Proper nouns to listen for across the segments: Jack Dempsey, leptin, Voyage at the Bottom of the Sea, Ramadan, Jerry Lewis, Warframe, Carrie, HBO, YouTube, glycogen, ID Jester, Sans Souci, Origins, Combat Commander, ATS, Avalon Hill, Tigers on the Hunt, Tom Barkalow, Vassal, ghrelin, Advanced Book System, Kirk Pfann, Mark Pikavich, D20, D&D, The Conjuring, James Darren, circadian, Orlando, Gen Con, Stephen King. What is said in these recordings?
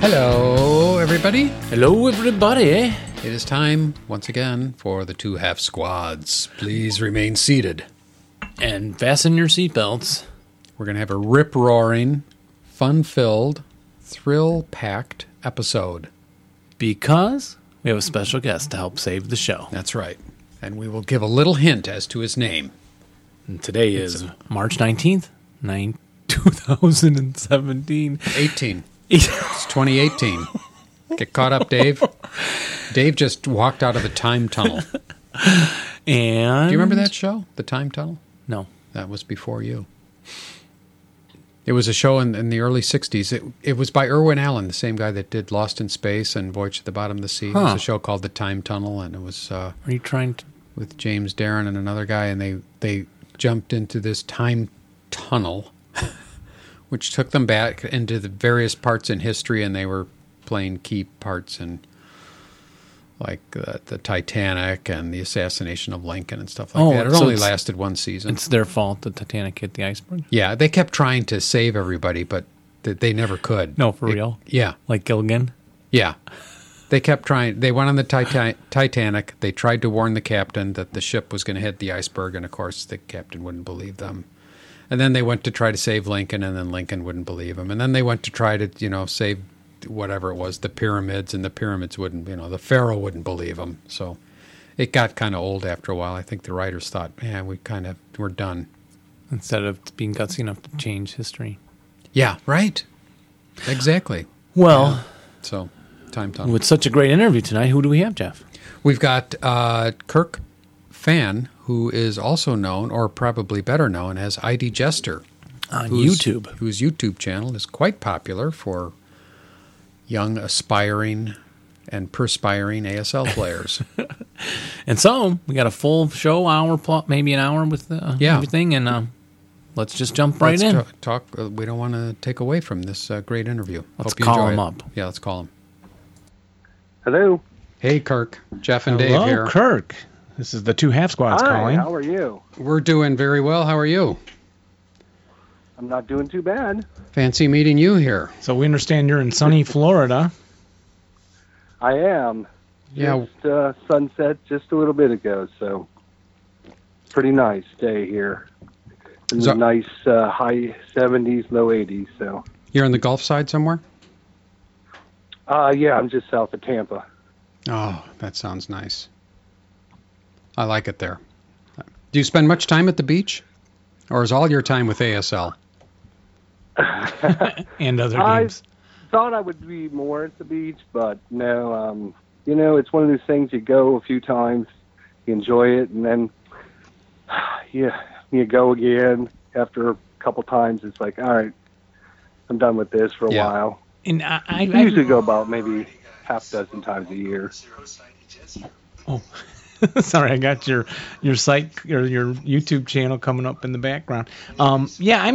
Hello, everybody. Hello, everybody. It is time, once again, for the two half squads. Please remain seated. And fasten your seatbelts. We're going to have a rip-roaring, fun-filled, thrill-packed episode. Because we have a special guest to help save the show. That's right. And we will give a little hint as to his name. And today is March 19th, 2017. 18. It's 2018. Get caught up, Dave. Dave just walked out of the time tunnel. And do you remember that show, The Time Tunnel? No. That was before you. It was a show in the early 60s. It was by Irwin Allen, the same guy that did Lost in Space and Voyage at the Bottom of the Sea. Huh. It was a show called The Time Tunnel, and it was Are you trying to... with James Darren and another guy, and they jumped into this time tunnel, which took them back into the various parts in history, and they were playing key parts in, like, the Titanic and the assassination of Lincoln and stuff like that. It only lasted one season. It's their fault the Titanic hit the iceberg? Yeah, they kept trying to save everybody, but they never could. No, for real? Yeah. Like Gilligan? Yeah. They kept trying. They went on the Titanic. They tried to warn the captain that the ship was going to hit the iceberg, and, of course, the captain wouldn't believe them. And then they went to try to save Lincoln, and then Lincoln wouldn't believe him. And then they went to try to, save whatever it was, the pyramids, and the pyramids wouldn't, the pharaoh wouldn't believe him. So it got kind of old after a while. I think the writers thought, man, we're done. Instead of being gutsy enough to change history. Yeah, right. Exactly. Well. Yeah. So, time tunnel. With such a great interview tonight, who do we have, Jeff? We've got Kirk Pfann, who is also known, or probably better known, as ID Jester. On YouTube. Whose YouTube channel is quite popular for young, aspiring, and perspiring ASL players. And so, we got a full show, maybe an hour with everything, and let's just jump right in. Talk. We don't want to take away from this great interview. Let's call him up. Yeah, let's call him. Hello. Hey, Kirk. Jeff and Dave here. Hello, Kirk. This is the two half squads calling. How are you? We're doing very well. How are you? I'm not doing too bad. Fancy meeting you here. So we understand you're in sunny Florida. I am. Yeah. Just, sunset just a little bit ago, so pretty nice day here. It's a nice high 70s, low 80s. So you're on the Gulf side somewhere? Yeah, I'm just south of Tampa. Oh, that sounds nice. I like it there. Do you spend much time at the beach? Or is all your time with ASL? And other games? I thought I would be more at the beach, but no. It's one of those things you go a few times, you enjoy it, and then you go again. After a couple times, it's like, all right, I'm done with this for a while. And I usually go about maybe half dozen times a year. Oh, sorry, I got your site or your YouTube channel coming up in the background. I'm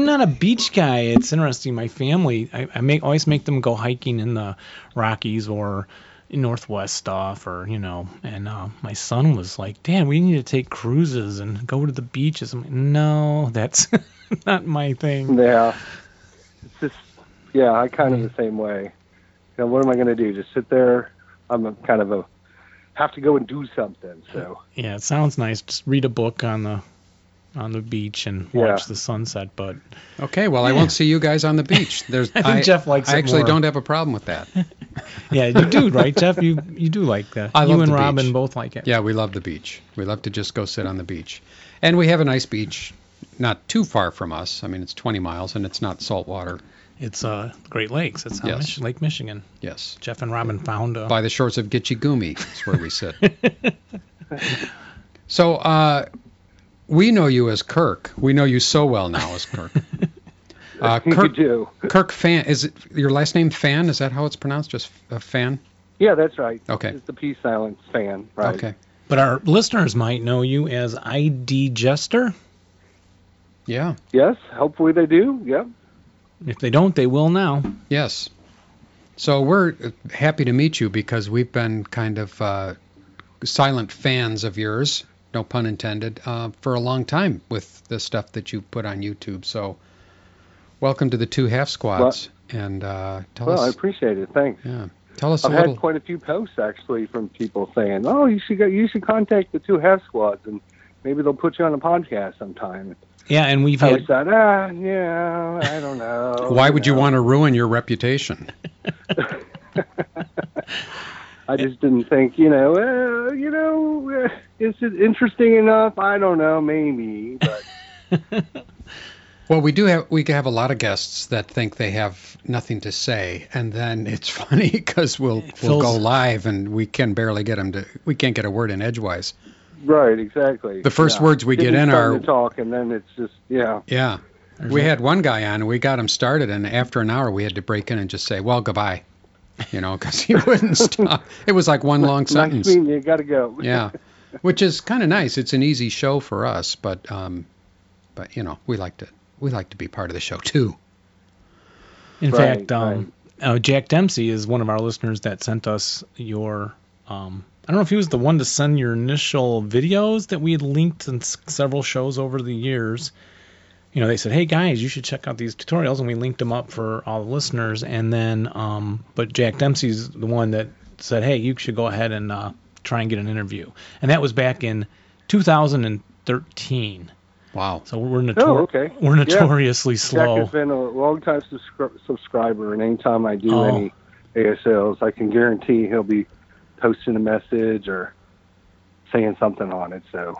not a beach guy. It's interesting. My family, I always make them go hiking in the Rockies or Northwest stuff, or And my son was like, "Dad, we need to take cruises and go to the beaches." I'm like, "No, that's not my thing." Yeah, it's just I'm kind of the same way. What am I going to do? Just sit there? Have to go and do something. So yeah, it sounds nice. Just read a book on the beach and watch the sunset. But okay, well, I won't see you guys on the beach. There's I think Jeff likes. I actually don't have a problem with that. Yeah, you do, right, Jeff? You do like that. I love the beach. You and Robin both like it. Yeah, we love the beach. We love to just go sit on the beach, and we have a nice beach, not too far from us. I mean, it's 20 miles, and it's not salt water. It's Great Lakes. That's how Lake Michigan. Yes. Jeff and Robin found by the shores of Gitchigumi. That's where we sit. So we know you as Kirk. We know you so well now as Kirk. Kirk, you do. Kirk Pfann. Is it your last name Pfann? Is that how it's pronounced? Just Pfann? Yeah, that's right. Okay. It's the P silence Pfann, right? Okay. But our listeners might know you as ID Jester. Yeah. Yes. Hopefully they do. Yep. If they don't, they will now. Yes. So we're happy to meet you because we've been kind of silent fans of yours, no pun intended, for a long time with the stuff that you put on YouTube. So welcome to the two half squads. And tell us. Well, I appreciate it. Thanks. Yeah. Tell us. I've had quite a few posts actually from people saying, "Oh, you should go, you should contact the two half squads, and maybe they'll put you on a podcast sometime." Yeah, and we've had. Yeah, I don't know. Why would you want to ruin your reputation? I just didn't think, is it interesting enough? I don't know, maybe. But. Well, we have a lot of guests that think they have nothing to say, and then it's funny because we'll go live and we can barely get them to. We can't get a word in edgewise. Right, exactly. The first words we get in are to talk, and then it's just yeah. We had one guy on, and we got him started, and after an hour, we had to break in and just say, "Well, goodbye," because he wouldn't stop. It was like one long sentence. Nice meeting you. Got to go. Yeah, which is kind of nice. It's an easy show for us, but we like to. We like to be part of the show, too. In fact, Jack Dempsey is one of our listeners that sent us your... I don't know if he was the one to send your initial videos that we had linked in several shows over the years. They said, hey, guys, you should check out these tutorials, and we linked them up for all the listeners. And then, but Jack Dempsey's the one that said, hey, you should go ahead and try and get an interview. And that was back in 2013. Wow. So we're notoriously slow. Jack has been a long-time subscriber, and anytime I do any ASLs, I can guarantee he'll be posting a message or saying something on it. So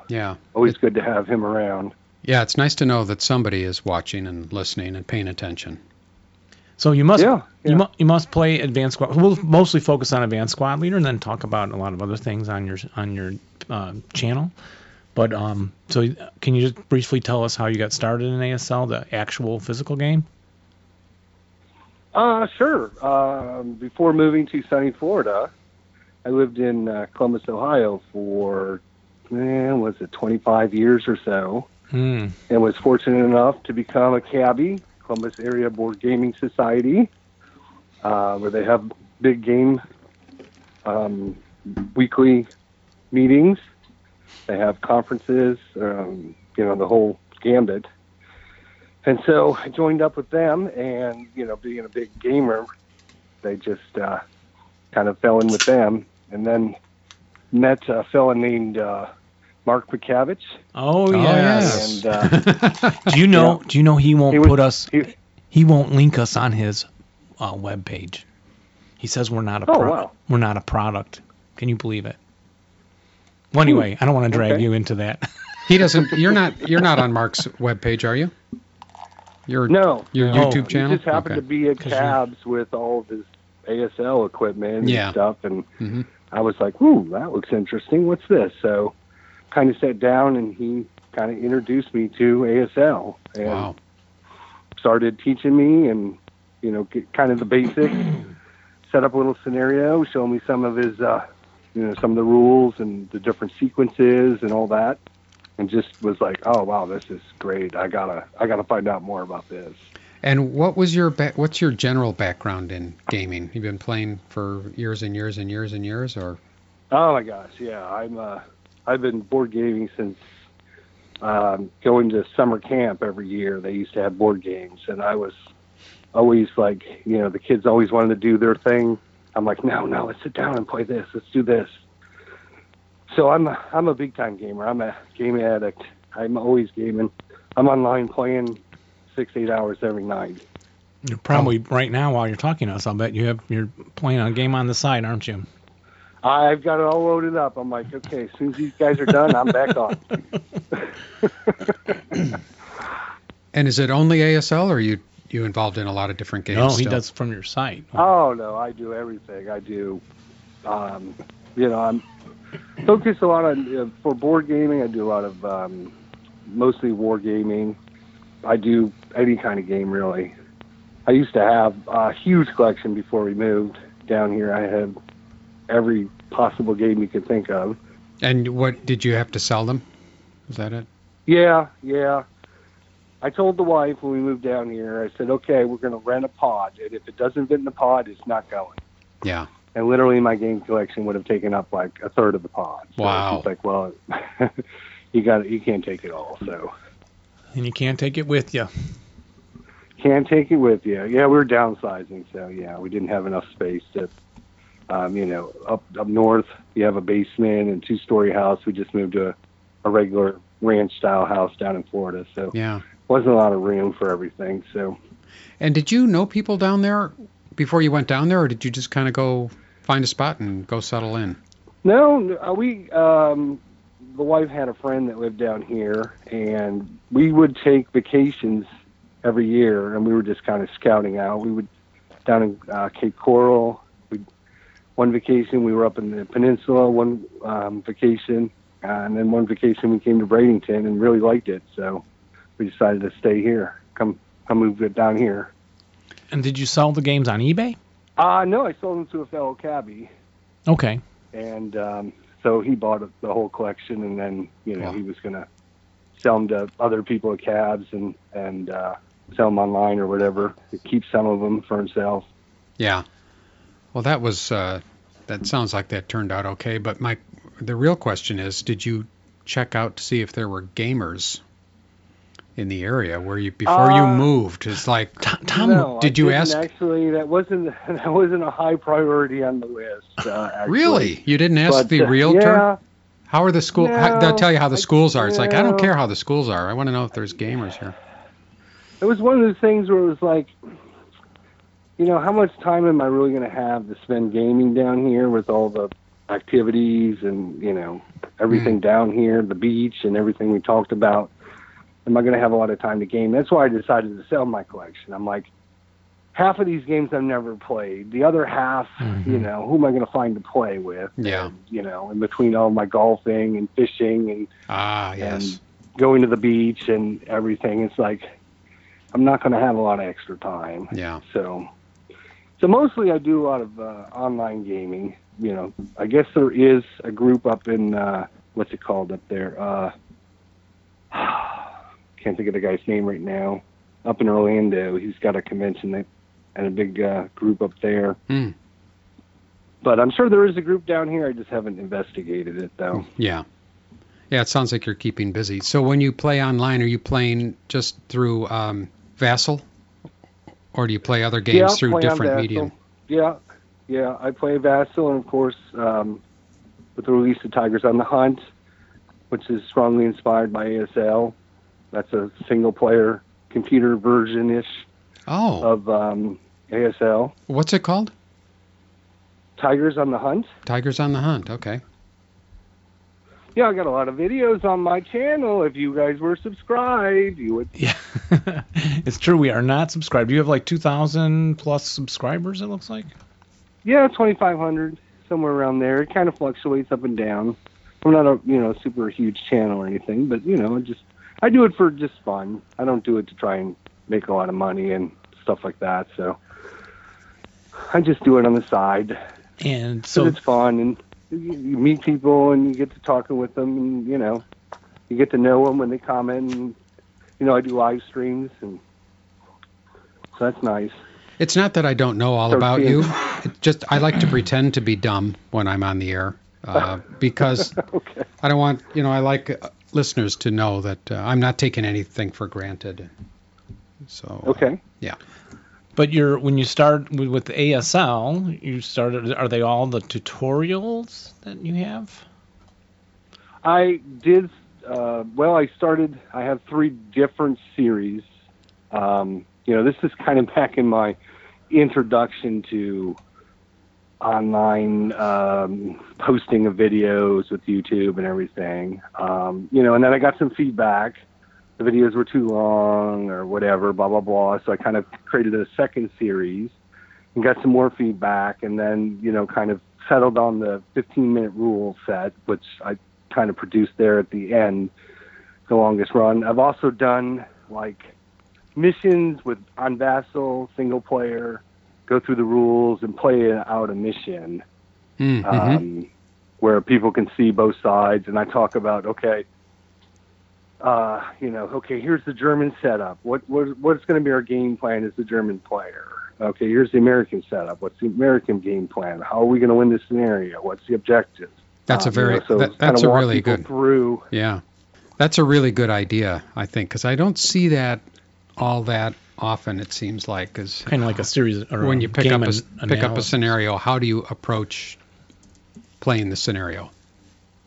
always good to have him around. Yeah, it's nice to know that somebody is watching and listening and paying attention. So you must you must play Advanced Squad. We'll mostly focus on Advanced Squad Leader and then talk about a lot of other things on your channel. But so can you just briefly tell us how you got started in ASL, the actual physical game? Sure. Before moving to sunny Florida, I lived in Columbus, Ohio for, 25 years or so, and was fortunate enough to become a cabbie, Columbus Area Boardgaming Society, where they have big game weekly meetings. They have conferences, the whole gambit. And so I joined up with them, and, being a big gamer, they just kind of fell in with them. And then met a fellow named Mark McCabbs. Oh, yes. And, do you know he won't link us on his webpage. He says we're not a we're not a product. Can you believe it? Well, anyway, I don't want to drag you into that. He doesn't. You're not on Mark's webpage, are you? Your YouTube channel. He just happened to be at Cabs with all of his ASL equipment and stuff, and I was like, "Ooh, that looks interesting. What's this?" So, kind of sat down, and he kind of introduced me to ASL and started teaching me, and kind of the basics. Set up a little scenario, show me some of his. Some of the rules and the different sequences and all that, and just was like, oh wow, this is great. I gotta find out more about this. And what was your what's your general background in gaming? You've been playing for years and years and years and years, or? Oh my gosh, yeah. I'm I've been board gaming since going to summer camp every year. They used to have board games, and I was always like, the kids always wanted to do their thing. I'm like, no, let's sit down and play this. Let's do this. So I'm a big-time gamer. I'm a game addict. I'm always gaming. I'm online playing 6-8 hours every night. You're probably, right now, while you're talking to us, I'll bet you're playing a game on the side, aren't you? I've got it all loaded up. I'm like, okay, as soon as these guys are done, I'm back on. And is it only ASL, or are you involved in a lot of different games? No, he does from your site. Oh no, I do everything. I do, I'm focused a lot on for board gaming. I do a lot of mostly war gaming. I do any kind of game really. I used to have a huge collection before we moved down here. I had every possible game you could think of. And what did you have to sell them? Was that it? Yeah. I told the wife when we moved down here, I said, okay, we're going to rent a pod. And if it doesn't fit in the pod, it's not going. Yeah. And literally my game collection would have taken up like a third of the pod. So wow. It's like, well, you can't take it all. So. And you can't take it with you. Can't take it with you. Yeah, we were downsizing, so yeah, we didn't have enough space to, up north, you have a basement and 2-story house. We just moved to a regular ranch-style house down in Florida, so yeah, wasn't a lot of room for everything. So, and did you know people down there before you went down there, or did you just kind of go find a spot and go settle in? No, we the wife had a friend that lived down here, and we would take vacations every year, and we were just kind of scouting out. We would down in Cape Coral. One vacation we were up in the peninsula. One vacation, and then one vacation we came to Bradenton and really liked it. So we decided to stay here. Come move it down here. And did you sell the games on eBay? No, I sold them to a fellow cabbie. Okay. And so he bought the whole collection, and then he was gonna sell them to other people at cabs and sell them online or whatever. He'd keep some of them for himself. Yeah. Well, that was that sounds like that turned out okay. But the real question is, did you check out to see if there were gamers in the area where you before you moved? It's like Tom, no, did you ask? Actually, that wasn't a high priority on the list. Really, you didn't ask the realtor? Yeah. How are the school? No, they'll tell you how the schools are. It's like, I don't care how the schools are. I want to know if there's gamers here. It was one of those things where it was like, how much time am I really going to have to spend gaming down here with all the activities and, everything down here, the beach and everything we talked about? Am I going to have a lot of time to game? That's why I decided to sell my collection. I'm like, half of these games I've never played. The other half, who am I going to find to play with? Yeah. And, in between all my golfing and fishing and, and going to the beach and everything, it's like, I'm not going to have a lot of extra time. Yeah. So mostly I do a lot of online gaming. I guess there is a group up in what's it called up there? Can't think of the guy's name right now. Up in Orlando, he's got a convention and a big group up there. Mm. But I'm sure there is a group down here. I just haven't investigated it though. Yeah. Yeah, it sounds like you're keeping busy. So when you play online, are you playing just through Vassal? Or do you play other games through different medium? Yeah, I play Vassal, and of course, with the release of Tigers on the Hunt, which is strongly inspired by ASL. That's a single-player, computer version-ish of ASL. What's it called? Tigers on the Hunt. Tigers on the Hunt, okay. Yeah, I got a lot of videos on my channel. If you guys were subscribed, you would. Yeah, it's true. We are not subscribed. You have like 2,000 plus subscribers, it looks like. Yeah, 2,500, somewhere around there. It kind of fluctuates up and down. I'm not a super huge channel or anything, but I do it for just fun. I don't do it to try and make a lot of money and stuff like that. So I just do it on the side, and so it's fun and. You meet people and you get to talking with them, and you get to know them when they comment. And, I do live streams, and so that's nice. It's not that I don't know all about you. It's just I like to pretend to be dumb when I'm on the air because okay. I don't want I like listeners to know that I'm not taking anything for granted. So okay, yeah. But when you start with ASL, are they all the tutorials that you have? I did, I have 3 different series. This is kind of back in my introduction to online posting of videos with YouTube and everything. And then I got some feedback. The videos were too long or whatever, blah, blah, blah. So I kind of created a second series and got some more feedback and then, kind of settled on the 15-minute rule set, which I kind of produced there at the end, the longest run. I've also done, like, missions on Vassal, single player, go through the rules and play out a mission where people can see both sides. And I talk about, okay, here's the German setup. What's going to be our game plan as the German player? Okay, here's the American setup. What's the American game plan? How are we going to win this scenario? What's the objective? That's that's a really good. Yeah, that's a really good idea, I think, because I don't see that all that often, it seems like. Kind of like a series or when you pick up a scenario, how do you approach playing the scenario?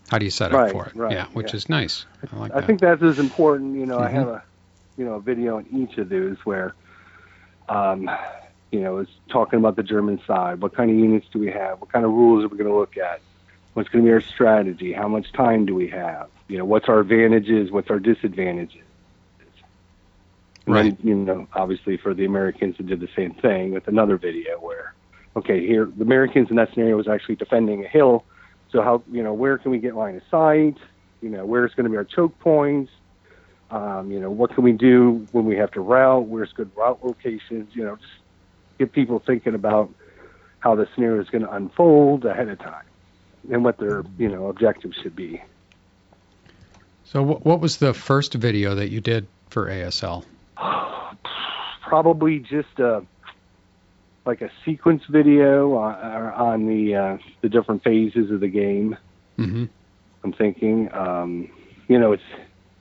How do you set up for it? Right, yeah, which is nice. I think that's as important. You know, mm-hmm. I have a video on each of those where, it's talking about the German side. What kind of units do we have? What kind of rules are we going to look at? What's going to be our strategy? How much time do we have? You know, what's our advantages? What's our disadvantages? And right. Then, obviously for the Americans, it did the same thing with another video where, okay, here the Americans in that scenario was actually defending a hill. So how, where can we get line of sight? Where's going to be our choke points? What can we do when we have to route? Where's good route locations? Just get people thinking about how the scenario is going to unfold ahead of time and what their, objectives should be. So what was the first video that you did for ASL? Probably just a sequence video on the different phases of the game. Mm-hmm. I'm thinking, it's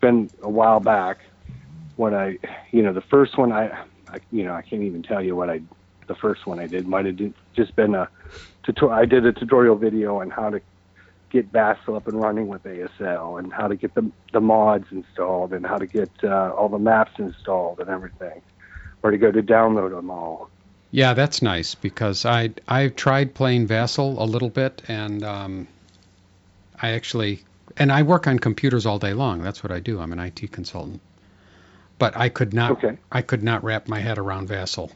been a while back when I, the first one I can't even tell you what the first one I did might have just been a tutorial. I did a tutorial video on how to get Vassal up and running with ASL and how to get the mods installed and how to get all the maps installed and everything, or to go to download them all. Yeah, that's nice because I tried playing Vassal a little bit, and I work on computers all day long. That's what I do. I'm an IT consultant, but I could not wrap my head around Vassal.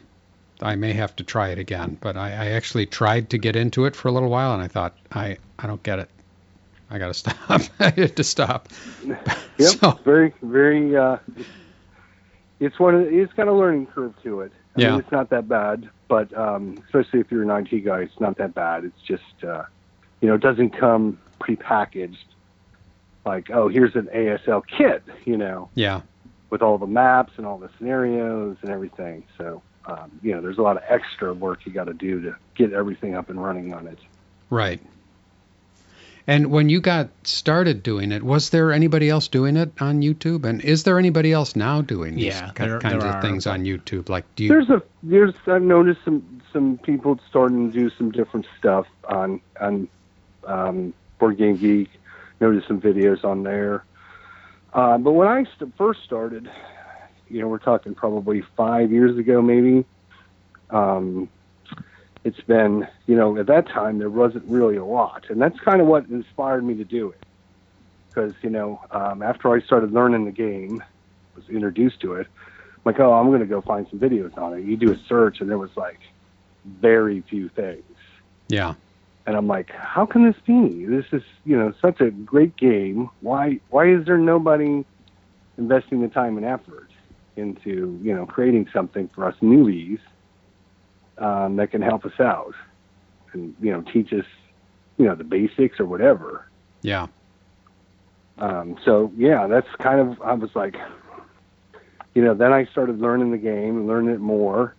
I may have to try it again, but I actually tried to get into it for a little while, and I thought I don't get it. I got to stop. I had to stop. Yep. So, very, very. It's got a learning curve to it. I mean, it's not that bad, but especially if you're an IT guy, it's not that bad. It's just, it doesn't come prepackaged like, oh, here's an ASL kit, with all the maps and all the scenarios and everything. So, there's a lot of extra work you got to do to get everything up and running on it. Right. And when you got started doing it, was there anybody else doing it on YouTube? And is there anybody else now doing these kinds of things on YouTube? Like, I've noticed some people starting to do some different stuff on Board Game Geek. Noticed some videos on there. But when I first started, we're talking probably 5 years ago, maybe. It's been, at that time, there wasn't really a lot. And that's kind of what inspired me to do it. Because, after I started learning the game, was introduced to it, I'm like, I'm going to go find some videos on it. You do a search, and there was, very few things. Yeah. And I'm like, how can this be? This is, such a great game. Why is there nobody investing the time and effort into, creating something for us newbies? That can help us out and, teach us, the basics or whatever. Yeah. That's kind of, I was like, then I started learning the game and learning it more,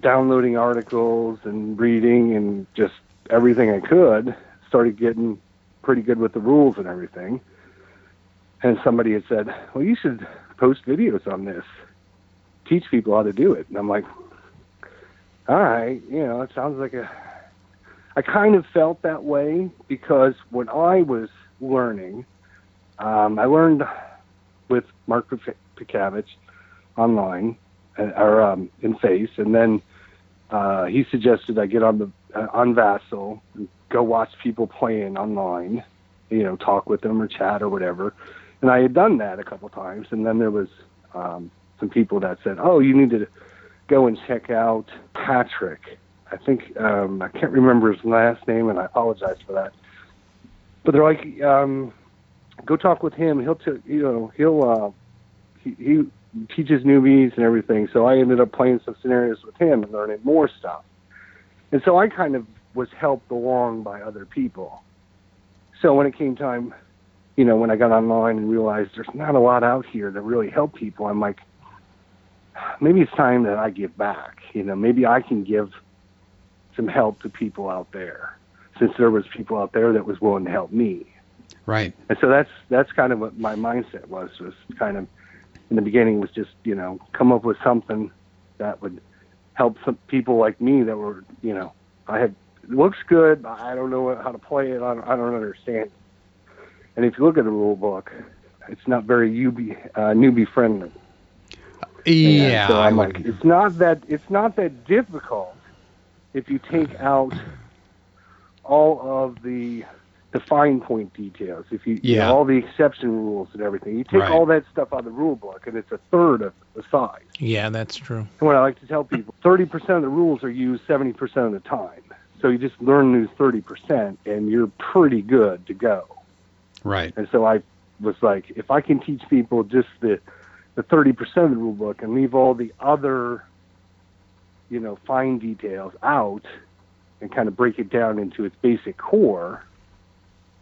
downloading articles and reading and just everything I could, started getting pretty good with the rules and everything. And somebody had said, well, you should post videos on this, teach people how to do it. And I'm like, all right, it sounds like I kind of felt that way because when I was learning, I learned with Mark Pikavich online, or in Face, and then he suggested I get on Vassal, go watch people playing online, talk with them or chat or whatever. And I had done that a couple times, and then there was some people that said, oh, you need to go and check out Patrick. I think, I can't remember his last name, and I apologize for that. But they're like, go talk with him. He teaches newbies and everything. So I ended up playing some scenarios with him and learning more stuff. And so I kind of was helped along by other people. So when it came time, when I got online and realized there's not a lot out here that really help people, I'm like, maybe it's time that I give back. Maybe I can give some help to people out there, since there was people out there that was willing to help me. Right. And so that's kind of what my mindset was kind of in the beginning was just, you know, come up with something that would help some people like me that were, you know, I had, it looks good, but I don't know how to play it. I don't understand. And if you look at the rule book, it's not very newbie friendly. Yeah, so I'm like, it's not that difficult if you take out all of the fine point details. If you, you know, all the exception rules and everything, you take all that stuff out of the rule book, and it's a third of the size. Yeah, that's true. And what I like to tell people, 30% of the rules are used 70% of the time. So you just learn these 30%, and you're pretty good to go. Right. And so I was like, if I can teach people just the 30% of the rule book and leave all the other, you know, fine details out and kind of break it down into its basic core,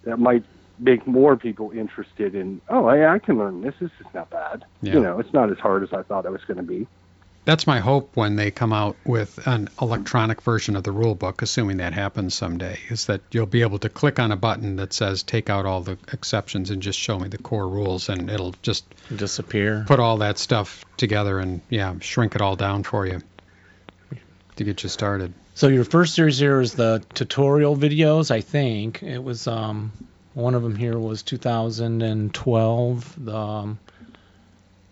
that might make more people interested in, oh, I can learn this. This is not bad. Yeah. You know, it's not as hard as I thought it was going to be. That's my hope when they come out with an electronic version of the rule book, assuming that happens someday, is that you'll be able to click on a button that says take out all the exceptions and just show me the core rules, and it'll just disappear. Put all that stuff together and, yeah, shrink it all down for you to get you started. So your first series here is the tutorial videos, I think. It was one of them here was 2012, the...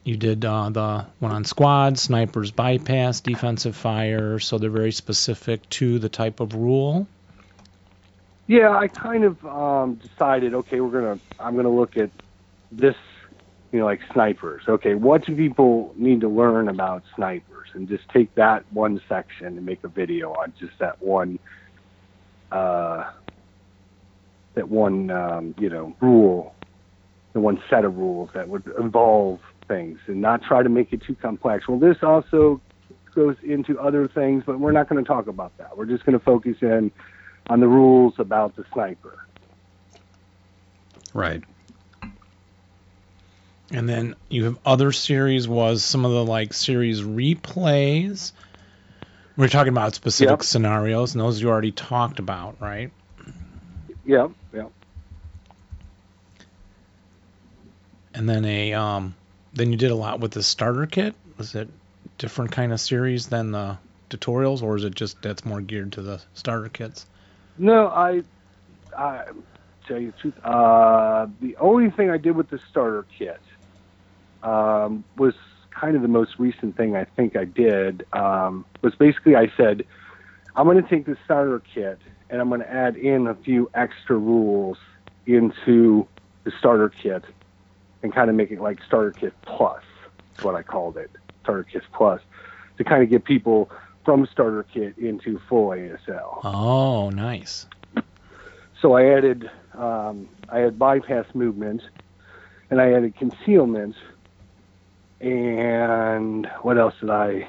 You did the one on squad, snipers bypass, defensive fire, so they're very specific to the type of rule. Yeah, I kind of decided, okay, I'm gonna look at this, you know, like snipers. Okay, what do people need to learn about snipers? And just take that one section and make a video on just that one you know, rule, the one set of rules that would involve things, and not try to make it too complex. Well, this also goes into other things, but we're not going to talk about that. We're just going to focus in on the rules about the sniper. Right. And then you have other series was some of the like series replays. We're talking about specific scenarios, and those you already talked about, right? Yeah, yeah. And then Then you did a lot with the starter kit. Was it different kind of series than the tutorials, or is it just that's more geared to the starter kits? No, I tell you the truth. The only thing I did with the starter kit was kind of the most recent thing I think I did. Was basically I said, I'm going to take the starter kit and I'm going to add in a few extra rules into the starter kit, and kind of make it like Starter Kit Plus, is what I called it, Starter Kit Plus, to kind of get people from Starter Kit into full ASL. Oh, nice. So I had bypass movement, and I added concealment, and what else did I,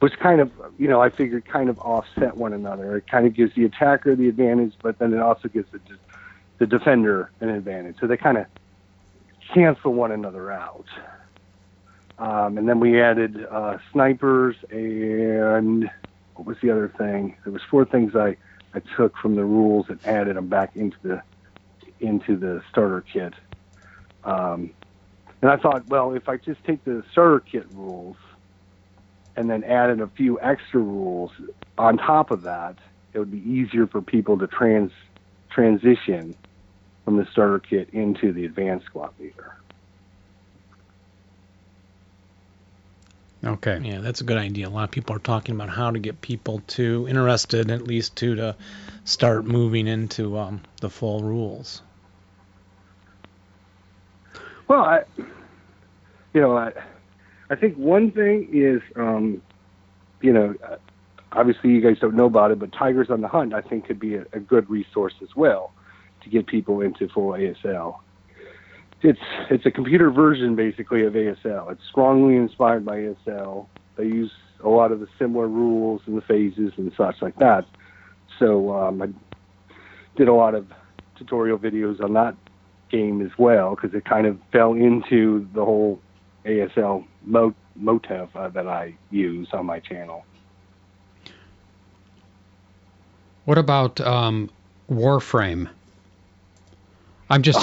which kind of, you know, I figured kind of offset one another. It kind of gives the attacker the advantage, but then it also gives the defender an advantage. So they kind of cancel one another out. And then we added snipers, and what was the other thing? There was four things I took from the rules and added them back into the starter kit. And I thought, well, if I just take the starter kit rules and then added a few extra rules on top of that, it would be easier for people to transition from the starter kit into the advanced squad leader. Okay. Yeah, that's a good idea. A lot of people are talking about how to get people interested, at least to start moving into the full rules. Well, I think one thing is, you know, obviously you guys don't know about it, but Tigers on the Hunt, I think, could be a good resource as well to get people into full ASL. It's a computer version, basically, of ASL. It's strongly inspired by ASL. They use a lot of the similar rules and the phases and such like that. So I did a lot of tutorial videos on that game as well, because it kind of fell into the whole ASL motif that I use on my channel. What about Warframe? I'm just,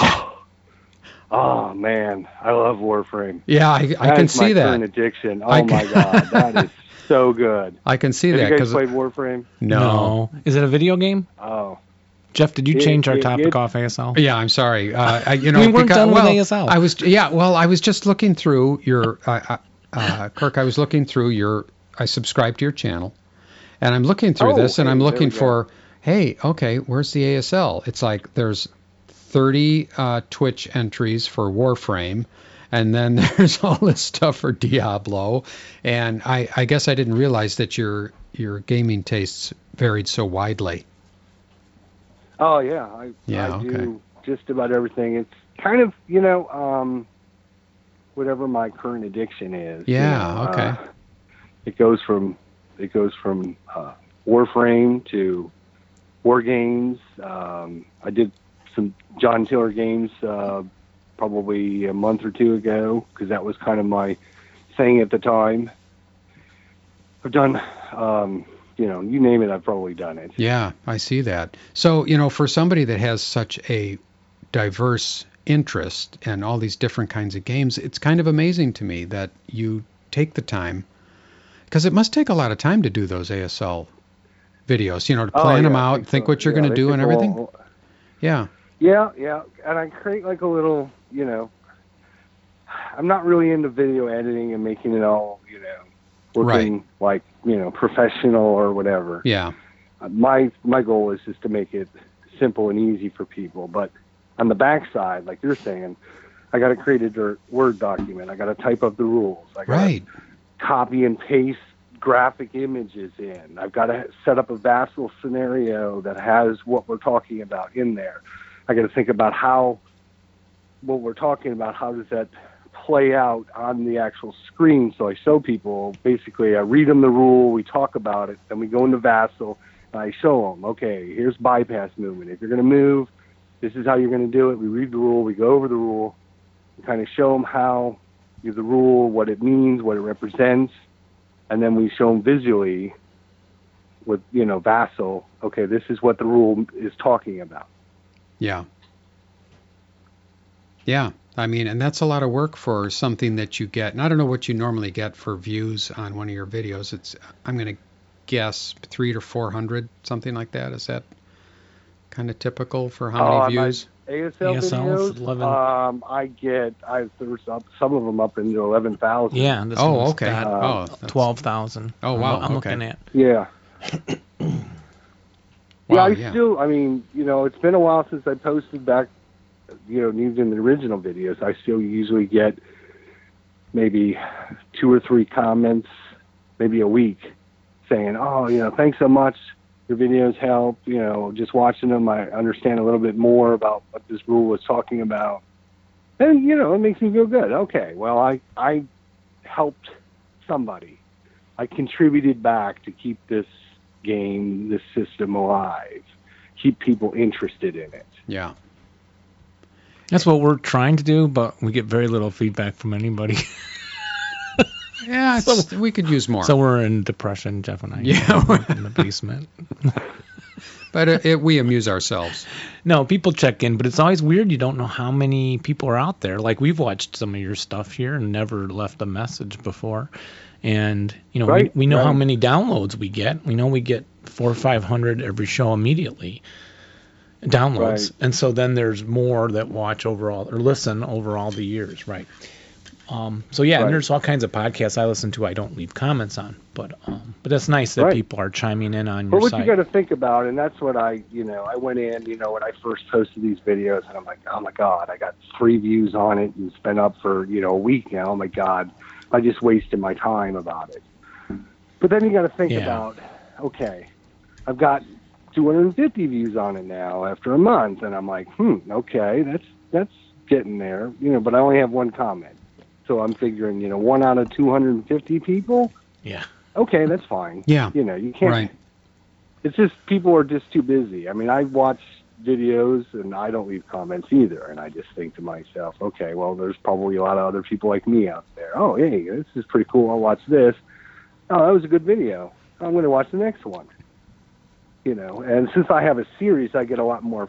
Oh man, I love Warframe. Yeah, I can see that. That's my current addiction. Oh my god, that is so good. I can see that. Have you guys played Warframe? No. Is it a video game? Oh. Jeff, did you change our topic off ASL? Yeah, I'm sorry. We weren't done with ASL. I was just looking through your, Kirk, I was looking through your, I subscribed to your channel, and I'm looking through this, and I'm looking for, hey, okay, where's the ASL? It's like there's 30 Twitch entries for Warframe, and then there's all this stuff for Diablo, and I guess I didn't realize that your gaming tastes varied so widely. Oh, yeah. I do just about everything. It's kind of, whatever my current addiction is. Yeah, It goes from Warframe to war games. I did some John Taylor games probably a month or two ago because that was kind of my thing at the time. I've done... you name it, I've probably done it. Yeah, I see that. So, for somebody that has such a diverse interest and all these different kinds of games, it's kind of amazing to me that you take the time, because it must take a lot of time to do those ASL videos, to plan them out, think what you're going to do and everything. Yeah. Yeah. And I create like a little, I'm not really into video editing and making it all, looking right. like, professional or whatever. Yeah. My goal is just to make it simple and easy for people. But on the backside, like you're saying, I got to create a Word document. I got to type up the rules. I got to copy and paste graphic images in. I've got to set up a Vassal scenario that has what we're talking about in there. I got to think about how does that play out on the actual screen. So I show people, basically I read them the rule, we talk about it, then we go into Vassal and I show them, okay, here's bypass movement. If you're going to move, this is how you're going to do it. We read the rule, we go over the rule, we kind of show them how you the rule, what it means, what it represents, and then we show them visually with, Vassal, okay, this is what the rule is talking about. Yeah. Yeah. I mean, and that's a lot of work for something that you get. And I don't know what you normally get for views on one of your videos. It's, I'm going to guess 300 to 400, something like that. Is that kind of typical for how many views? ASL videos, 11. There's some of them up into 11,000. Yeah. This one's okay. 12,000. Oh wow. I'm looking at. Yeah. Wow, yeah. I still. I mean, it's been a while since I posted back. Even the original videos, I still usually get maybe 2 or 3 comments, maybe a week, saying, thanks so much. Your videos help. Just watching them, I understand a little bit more about what this rule was talking about. And, it makes me feel good. Okay, well, I helped somebody. I contributed back to keep this game, this system alive, keep people interested in it. Yeah. That's what we're trying to do, but we get very little feedback from anybody. Yeah, we could use more. So we're in depression, Jeff and I. Yeah, in the basement. But we amuse ourselves. No, people check in, but it's always weird. You don't know how many people are out there. Like, we've watched some of your stuff here and never left a message before. And, we know how many downloads we get. We know we get 400 or 500 every show immediately. Downloads. Right. And so then there's more that watch overall or listen over all the years. Right. And there's all kinds of podcasts I listen to. I don't leave comments on, but that's nice that people are chiming in on your site. But what you got to think about, and that's what I went in, when I first posted these videos and I'm like, oh my God, I got 3 views on it and it's been up for, a week now. Oh my God, I just wasted my time about it. But then you got to think about, okay, I've got 250 views on it now after a month, and I'm like, okay, that's getting there, but I only have 1 comment, so I'm figuring, 1 out of 250 people, yeah, okay, that's fine. Yeah, you can't, right. It's just people are just too busy. I mean, I watch videos and I don't leave comments either, and I just think to myself, okay, well, there's probably a lot of other people like me out there. Oh, hey, this is pretty cool, I'll watch this. Oh, that was a good video, I'm going to watch the next one. And since I have a series, I get a lot more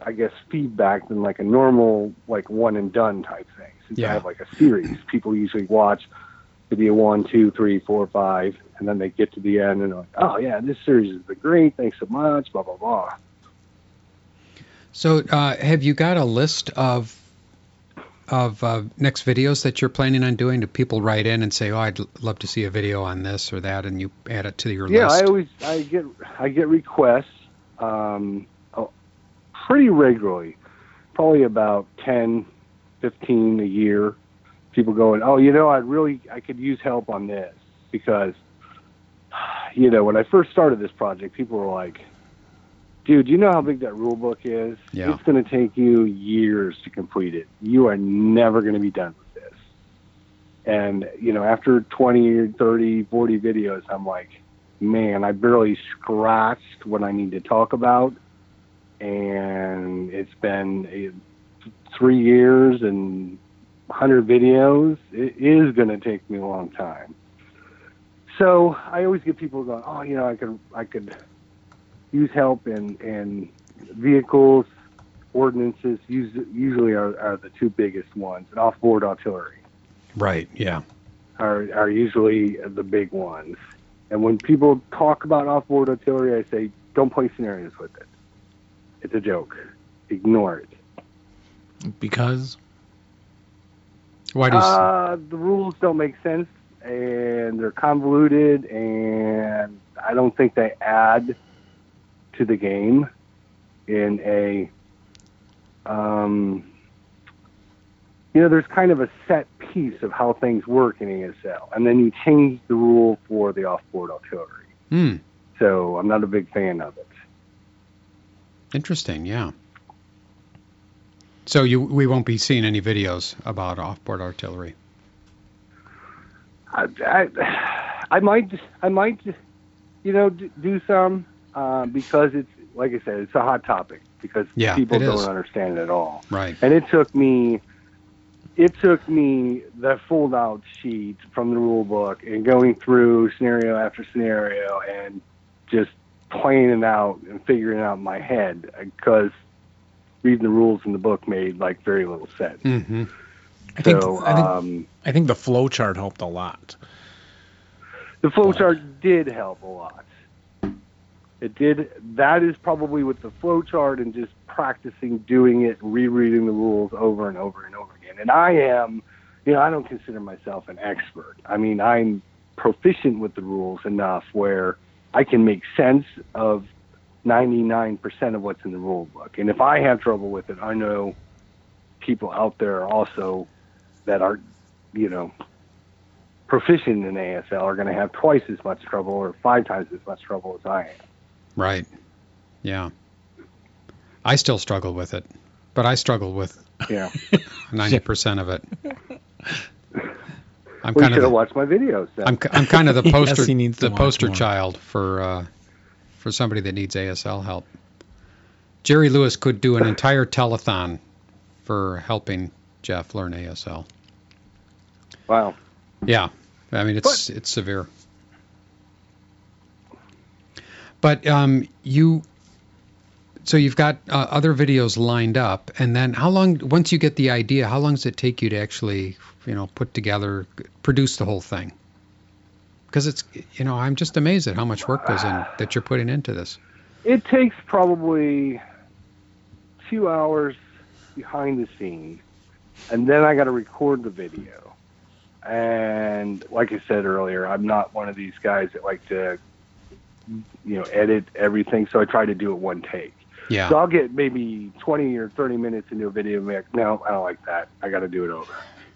I guess, feedback than like a normal like one and done type thing. Since I have like a series, people usually watch video 1, 2, 3, 4, 5, and then they get to the end and they're like, oh yeah, this series has been great. Thanks so much. Blah blah blah. So, have you got a list of next videos that you're planning on doing? Do people write in and say, "Oh, I'd love to see a video on this or that," and you add it to your list? Yeah, I get requests pretty regularly, probably about 10, 15 a year. People going, "Oh, you know, I could use help on this," because, you know, when I first started this project, people were like, dude, you know how big that rule book is? Yeah. It's going to take you years to complete it. You are never going to be done with this. And, you know, after 20, 30, 40 videos, I'm like, man, I barely scratched what I need to talk about. And it's been 3 years and 100 videos. It is going to take me a long time. So I always get people going, oh, you know, I could use help in vehicles, ordinances, usually are the two biggest ones. And off-board artillery. Right, yeah. Are usually the big ones. And when people talk about off-board artillery, I say, don't play scenarios with it. It's a joke. Ignore it. Because? Why do you... the rules don't make sense, and they're convoluted, and I don't think they add to the game in a you know, there's kind of a set piece of how things work in ASL, and then you change the rule for the off-board artillery. So I'm not a big fan of it. Interesting. Yeah, so we won't be seeing any videos about off-board artillery. I might you know, do some. Because it's, like I said, it's a hot topic because people don't understand it at all. Right. And it took me the fold-out sheet from the rule book and going through scenario after scenario and just playing it out and figuring it out in my head, because reading the rules in the book made like very little sense. Mm-hmm. I think the flow chart helped a lot. The flow chart did help a lot. It did. That is probably with the flowchart and just practicing doing it, rereading the rules over and over and over again. And I am, you know, I don't consider myself an expert. I mean, I'm proficient with the rules enough where I can make sense of 99% of what's in the rule book. And if I have trouble with it, I know people out there also that are, you know, proficient in ASL are going to have twice as much trouble or 5 times as much trouble as I am. Right. Yeah. I still struggle with it, but I struggle with 90% of it. I'm kind of watch my videos. Then. I'm kind of the poster child for somebody that needs ASL help. Jerry Lewis could do an entire telethon for helping Jeff learn ASL. Wow. Yeah. I mean, it's severe. But you've got other videos lined up, and then how long, once you get the idea, how long does it take you to actually, you know, put together, produce the whole thing? Because it's, you know, I'm just amazed at how much work goes in that you're putting into this. It takes probably 2 hours behind the scene, and then I got to record the video. And like I said earlier, I'm not one of these guys that like to, you know, edit everything, so I try to do it one take. Yeah. So I'll get maybe 20 or 30 minutes into a video and be like, no, I don't like that. I got to do it over.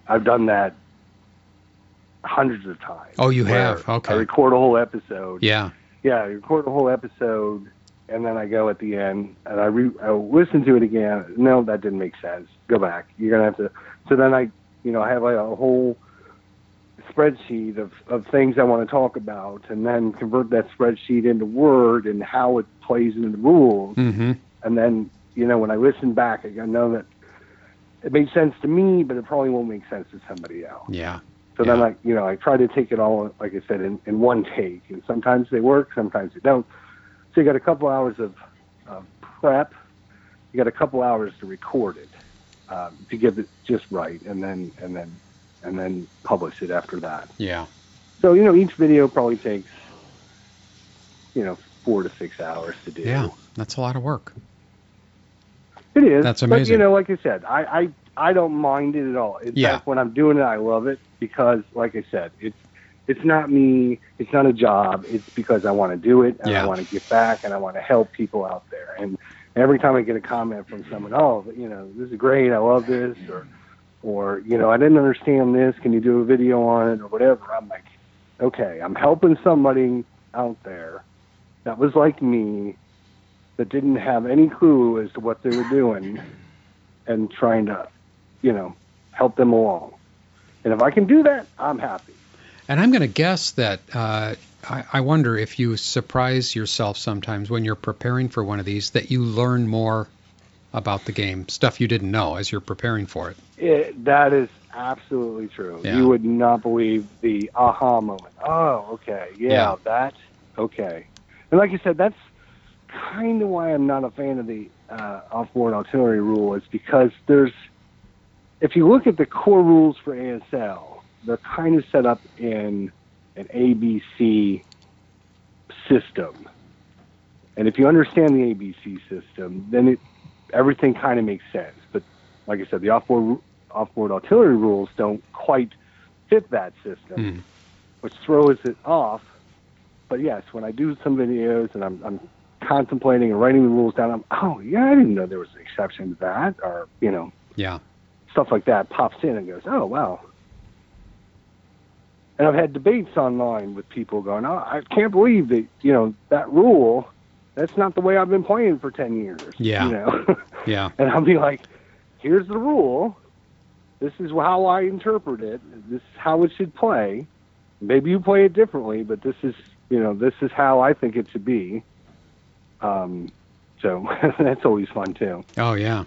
I've done that hundreds of times. Oh, you have? Okay. I record a whole episode. Yeah. Yeah, I record a whole episode, and then I go at the end, and I listen to it again. No, that didn't make sense. Go back. You're going to have to. So then I have like a whole spreadsheet of things I want to talk about, and then convert that spreadsheet into Word and how it plays into the rules. Mm-hmm. And then, you know, when I listen back, I know that it made sense to me, but it probably won't make sense to somebody else. Yeah. So then I try to take it all, like I said, in one take, and sometimes they work, sometimes they don't. So you got a couple hours of prep. you got a couple hours to record it, to get it just right, and then publish it after that. Yeah. So, you know, each video probably takes, 4 to 6 hours to do. Yeah, that's a lot of work. It is. That's amazing. But, like I said, I don't mind it at all. In fact, when I'm doing it, I love it because, like I said, it's not me. It's not a job. It's because I want to do it, and I want to give back, and I want to help people out there. And every time I get a comment from someone, oh, this is great. I love this. Or, I didn't understand this. Can you do a video on it or whatever? I'm like, okay, I'm helping somebody out there that was like me, that didn't have any clue as to what they were doing, and trying to, help them along. And if I can do that, I'm happy. And I'm going to guess that I wonder if you surprise yourself sometimes when you're preparing for one of these, that you learn more about the game, stuff you didn't know as you're preparing for it. That is absolutely true. Yeah. You would not believe the aha moment. Oh, okay. Yeah. That. Okay. And like you said, that's kind of why I'm not a fan of the offboard auxiliary rule, is because if you look at the core rules for ASL, they're kind of set up in an ABC system. And if you understand the ABC system, then everything kind of makes sense. But like I said, the offboard artillery rules don't quite fit that system, which throws it off. But yes, when I do some videos and I'm contemplating and writing the rules down, I didn't know there was an exception to that, or, stuff like that pops in and goes, oh, wow. And I've had debates online with people going, oh, I can't believe that, that rule, that's not the way I've been playing for 10 years. Yeah. Yeah. And I'll be like, here's the rule. This is how I interpret it. This is how it should play. Maybe you play it differently, but this is, this is how I think it should be. So that's always fun, too. Oh, yeah.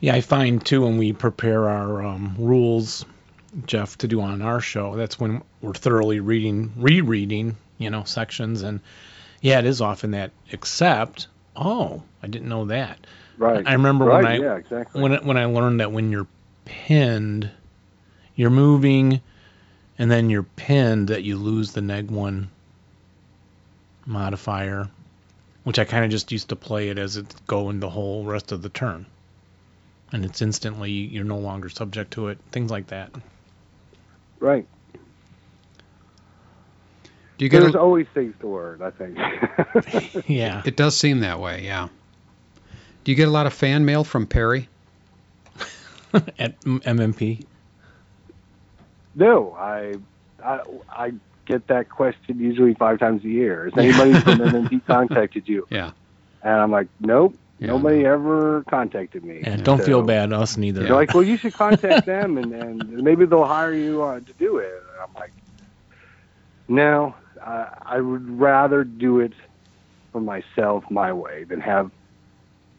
Yeah, I find, too, when we prepare our rules, Jeff, to do on our show, that's when we're thoroughly rereading sections, and it is often that, except, oh, I didn't know that. Right. I remember when I learned that when you're pinned, you're moving, and then you're pinned, that you lose the -1 modifier, which I kind of just used to play it as it's going the whole rest of the turn, and it's instantly, you're no longer subject to it, things like that. Right. There's always things to learn, I think. Yeah. It does seem that way, yeah. Do you get a lot of fan mail from Perry? At MMP? No. I get that question usually 5 times a year. Has anybody from MMP contacted you? Yeah. And I'm like, nope. Yeah, nobody ever contacted me. And don't feel bad, us neither. They're like, well, you should contact them, and maybe they'll hire you to do it. And I'm like, no, I would rather do it for myself my way than have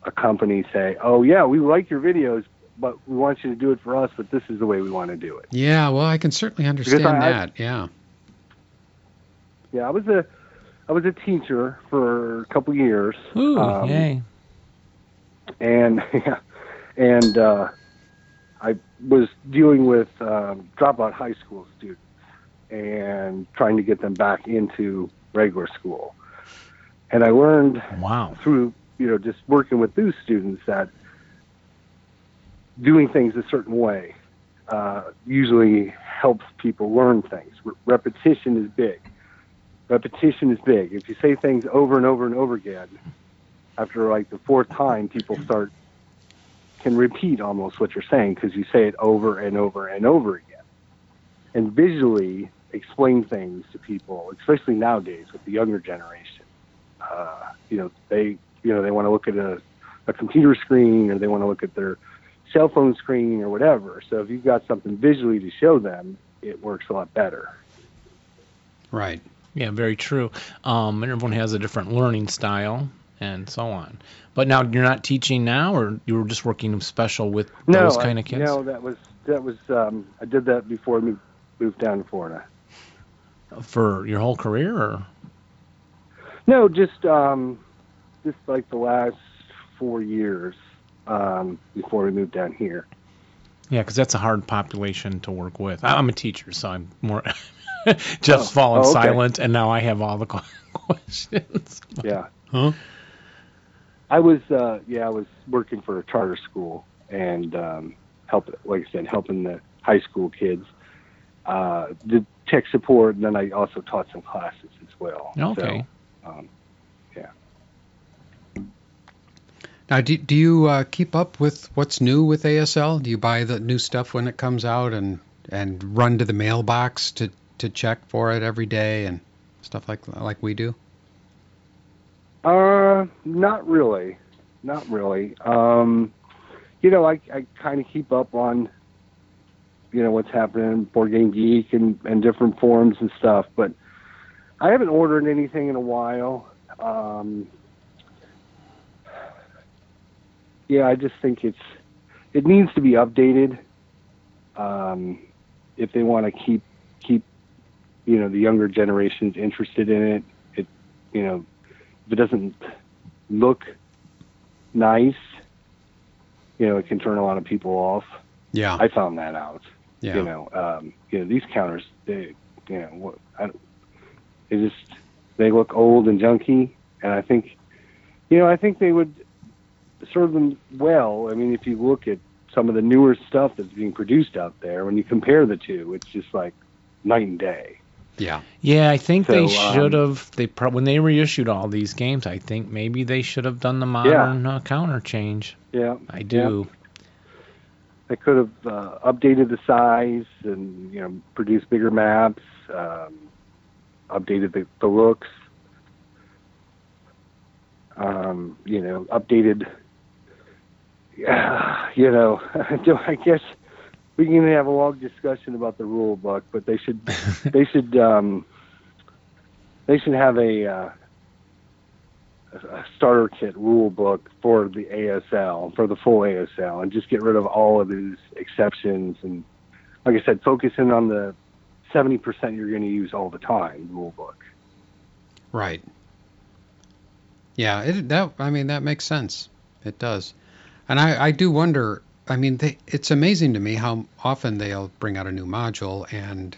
a company say, oh, yeah, we like your videos, but we want you to do it for us, but this is the way we want to do it. Yeah, well, I can certainly understand that, yeah. Yeah, I was a teacher for a couple years. Ooh, yay. And I was dealing with dropout high school students and trying to get them back into regular school. And I learned through, just working with those students, that doing things a certain way usually helps people learn things. Repetition is big. If you say things over and over and over again, after like the 4th time, people can repeat almost what you're saying because you say it over and over and over again. And visually explain things to people, especially nowadays with the younger generation. They want to look at a computer screen, or they want to look at their cell phone screen or whatever. So if you've got something visually to show them, it works a lot better. Right. Yeah, very true. And everyone has a different learning style, and so on. But now, you're not teaching now, or you were just working special with those kind of kids? No, that was. I did that before I moved down to Florida. For your whole career, or? No, just like the last 4 years. before we moved down here. Yeah, because that's a hard population to work with. I'm a teacher, so I'm more just fallen silent, and now I have all the questions. Yeah. Huh? I was I was working for a charter school and helping the high school kids. Did tech support, and then I also taught some classes as well. Okay. So, Now, do you keep up with what's new with ASL? Do you buy the new stuff when it comes out and run to the mailbox to check for it every day and stuff like we do? Not really. I kind of keep up on, what's happening, Board Game Geek and different forums and stuff, but I haven't ordered anything in a while. I just think it needs to be updated if they want to keep the younger generations interested in it. If it doesn't look nice, it can turn a lot of people off. Yeah, I found that out. Yeah, these counters, they they look old and junky, and I think they would serve them well. I mean, if you look at some of the newer stuff that's being produced out there, when you compare the two, it's just like night and day. Yeah. Yeah, I think they should have. When they reissued all these games, I think maybe they should have done the modern counter change. Yeah. I do. Yeah. They could have updated the size and, produced bigger maps, updated the looks, updated. I guess we can have a long discussion about the rule book, but they should they should have a starter kit rule book for the ASL, for the full ASL, and just get rid of all of these exceptions and, like I said, focus in on the 70% you're going to use all the time rule book. Right. Yeah, that makes sense. It does. And I do wonder, it's amazing to me how often they'll bring out a new module and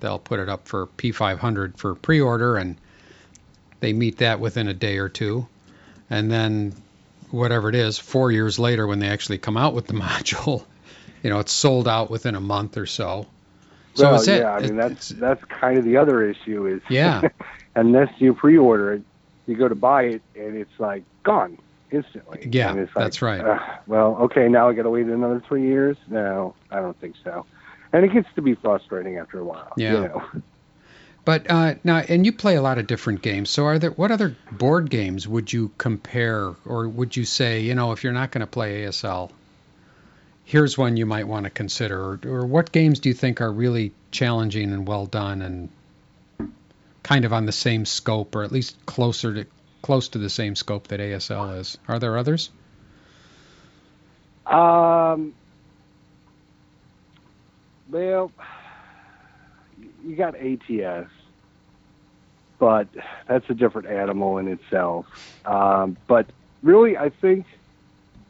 they'll put it up for P500 for pre-order, and they meet that within a day or two. And then whatever it is, 4 years later when they actually come out with the module, it's sold out within a month or so. So that's kind of the other issue is unless you pre-order it, you go to buy it, and it's like gone instantly. Yeah, and it's like, that's right. Now I got to wait another 3 years? No, I don't think so. And it gets to be frustrating after a while. Yeah. But now, and you play a lot of different games. So what other board games would you compare, or would you say, if you're not going to play ASL, here's one you might want to consider? Or what games do you think are really challenging and well done and kind of on the same scope, or at least close to the same scope that ASL is? Are there others? You got ATS, but that's a different animal in itself. But really, I think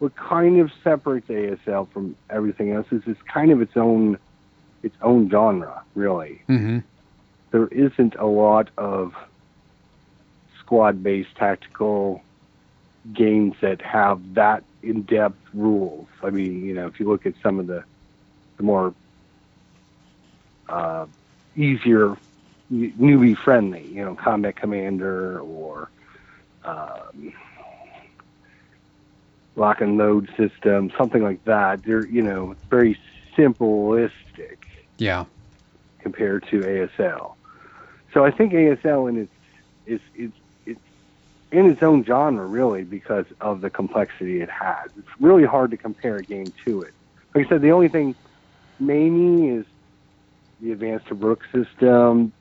what kind of separates ASL from everything else is it's kind of its own genre, really. Mm-hmm. There isn't a lot of squad-based tactical games that have that in-depth rules. I mean, if you look at some of the more easier, newbie-friendly, Combat Commander or Lock and Load system, something like that, they're, very simplistic. Yeah. Compared to ASL. So I think ASL in it's in its own genre, really, because of the complexity it has. It's really hard to compare a game to it. Like I said, the only thing mainly is the Advanced Book System,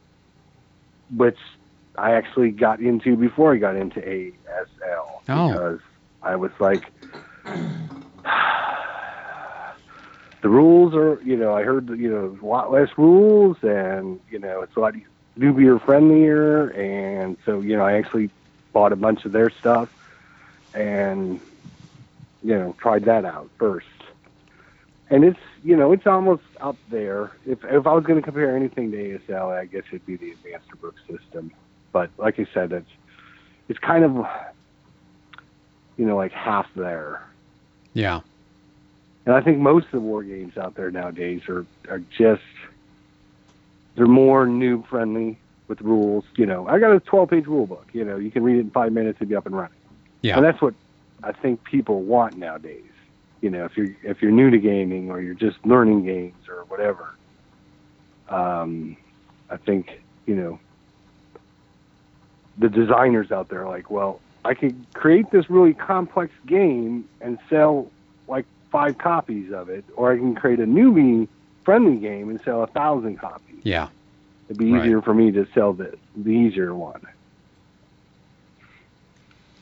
which I actually got into before I got into ASL. Oh. Because I was like, the rules are, I heard, a lot less rules, and, it's a lot newbier friendlier, and so, I actually bought a bunch of their stuff, and tried that out first. And it's, it's almost up there. If I was going to compare anything to ASL, I guess it'd be the Advanced Book System. But like I said, it's kind of, like half there. Yeah. And I think most of the war games out there nowadays are just, they're more noob friendly with rules. I got a 12-page rule book. You can read it in 5 minutes and be up and running. Yeah. And that's what I think people want nowadays. If you're new to gaming or you're just learning games or whatever, I think the designers out there are like, well, I could create this really complex game and sell like 5 copies of it, or I can create a newbie friendly game and sell 1,000 copies. Yeah, it'd be easier for me to sell the easier one.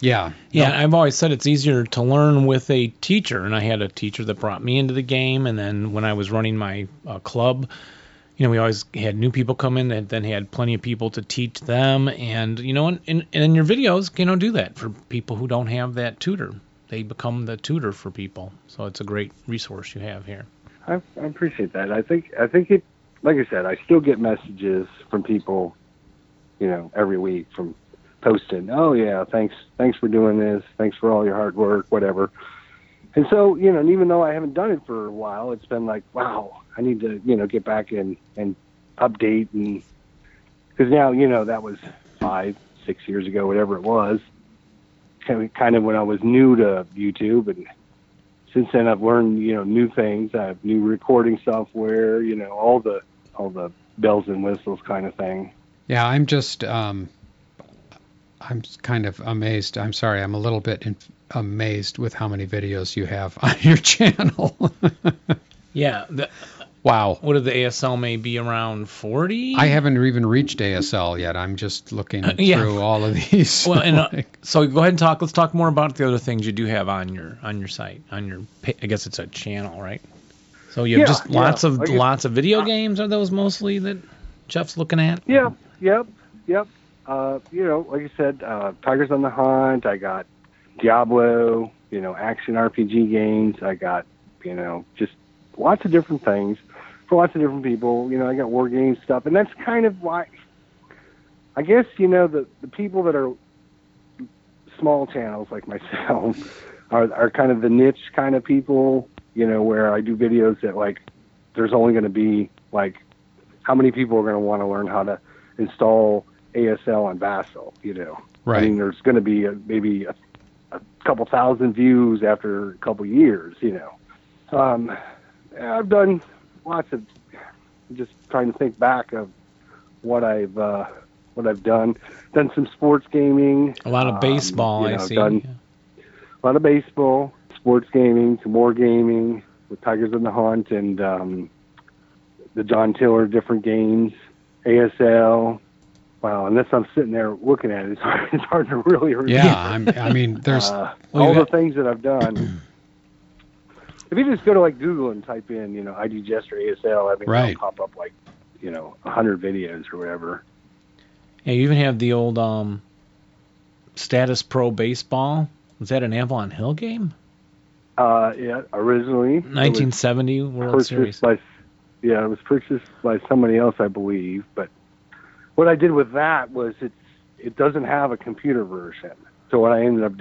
Yeah, I've always said it's easier to learn with a teacher, and I had a teacher that brought me into the game, and then when I was running my club, we always had new people come in, and then had plenty of people to teach them, and, and your videos, do that for people who don't have that tutor. They become the tutor for people, so it's a great resource you have here. I appreciate that. I think it, like I said, I still get messages from people, every week from posted, oh yeah, thanks for doing this, thanks for all your hard work, whatever. And so, and even though I haven't done it for a while, it's been like, wow, I need to, get back and update, and because now, that was 5-6 years ago, whatever it was, kind of when I was new to YouTube, and since then I've learned, new things. I have new recording software, all the bells and whistles kind of thing. Yeah, I'm just I'm kind of amazed. I'm sorry. I'm a little bit amazed with how many videos you have on your channel. Yeah. Wow. What are the ASL? Maybe around 40? I haven't even reached ASL yet. I'm just looking through all of these. Well, and so go ahead and talk. Let's talk more about the other things you do have on your site, on your, I guess it's a channel, right? So you have just lots of video games. Are those mostly that Jeff's looking at? Yeah. Yep. Like I said, Tigers on the Hunt, I got Diablo, action RPG games, I got, just lots of different things for lots of different people, I got war game stuff, and that's kind of why, I guess, the people that are small channels like myself are kind of the niche kind of people, where I do videos that, like, there's only going to be, like, how many people are going to want to learn how to install ASL and Vassal, Right. I mean, there's going to be maybe a couple thousand views after a couple years, I've done lots of, just trying to think back of what I've done. Done some sports gaming. A lot of baseball, I see. A lot of baseball, sports gaming, some more gaming with Tigers on the Hunt and the John Tiller different games, ASL. Wow, unless I'm sitting there looking at it, it's hard to really remember. Yeah, I mean, there's all the things that I've done. If you just go to like Google and type in, ID Jester ASL, I mean, it'll pop up like, 100 videos or whatever. Yeah, you even have the old Status Pro Baseball. Was that an Avalon Hill game? Yeah, originally. 1970 World Series. It was purchased by somebody else, I believe, but. What I did with that was it doesn't have a computer version. So what I ended up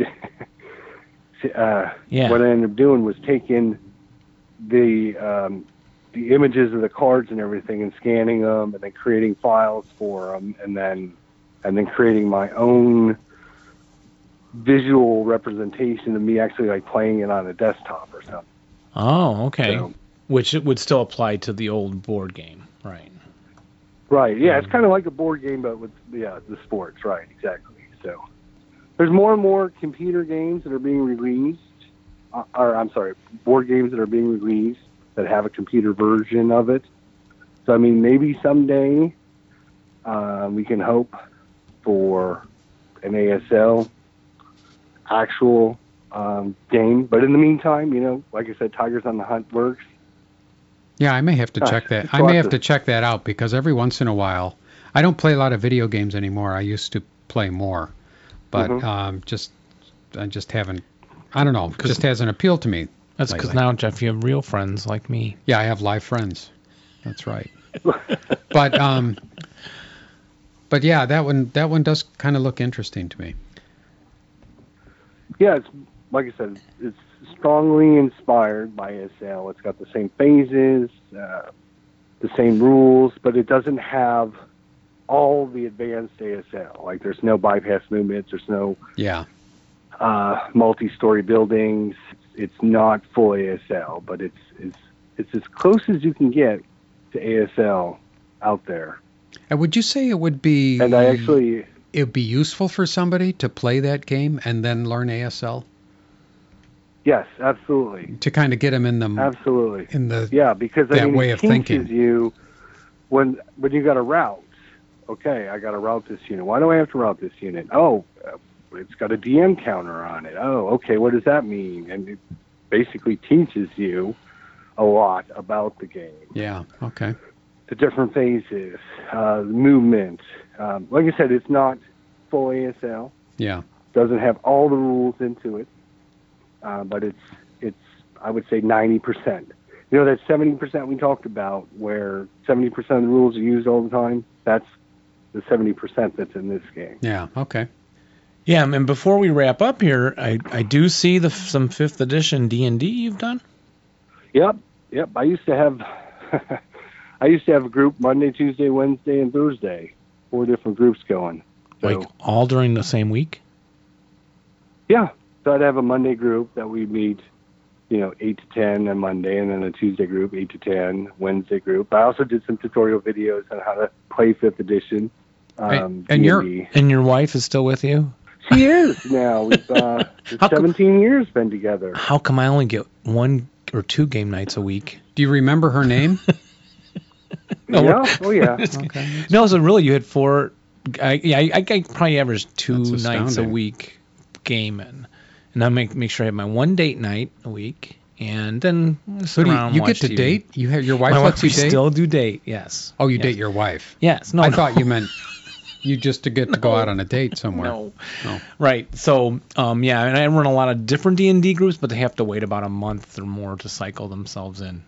doing was taking the images of the cards and everything and scanning them and then creating files for them and then creating my own visual representation of me actually like playing it on a desktop or something. Oh, okay. So, which it would still apply to the old board game, right? Right, yeah, it's kind of like a board game, but with the sports, right, exactly. So there's more and more computer games that are being released, board games that are being released that have a computer version of it. So, I mean, maybe someday we can hope for an ASL actual game. But in the meantime, like I said, Tigers on the Hunt works. Yeah, I may have to check that. I may have to check that out because every once in a while, I don't play a lot of video games anymore. I used to play more, but I just haven't. I don't know. It just hasn't appealed to me. That's because now, Jeff, you have real friends like me. Yeah, I have live friends. That's right. But yeah, that one does kind of look interesting to me. Yeah, it's like I said, it's strongly inspired by SL. It's got the same phases, the same rules, but it doesn't have all the advanced ASL. Like, there's no bypass movements, there's no multi-story buildings. It's not full ASL, but it's as close as you can get to ASL out there. And would you say it would be? And it would be useful for somebody to play that game and then learn ASL. Yes, absolutely. To kind of get them in the because that way of thinking. It teaches you when you got a route. Okay, I got to route this unit. Why do I have to route this unit? Oh, it's got a DM counter on it. Oh, okay, what does that mean? And it basically teaches you a lot about the game. Yeah, okay. The different phases, movement. Like I said, it's not full ASL. Yeah. Doesn't have all the rules into it, but it's I would say 90%. You know, that 70% we talked about where 70% of the rules are used all the time, that's the 70% that's in this game. Yeah, okay. Yeah, and before we wrap up here, I do see some 5th edition D&D you've done. Yep. I used to have a group Monday, Tuesday, Wednesday, and Thursday. 4 different groups going. So, like all during the same week? Yeah. So I'd have a Monday group that we meet, 8 to 10 on Monday, and then a Tuesday group, 8 to 10, Wednesday group. I also did some tutorial videos on how to play 5th edition. And your wife is still with you? She is now. We've 17 years been together. How come I only get 1 or 2 game nights a week? Do you remember her name? No. Yeah. Oh, yeah. Okay. No, so really you had 4. I probably averaged 2 nights a week gaming. And I make sure I have my one date night a week. And then sit around and watch TV. You get to date? You have your wife lets you date? I still do date, yes. Oh, you date your wife? Yes. No, I thought you meant... You just to get to go out on a date somewhere. No. Right. So, and I run a lot of different D&D groups, but they have to wait about a month or more to cycle themselves in.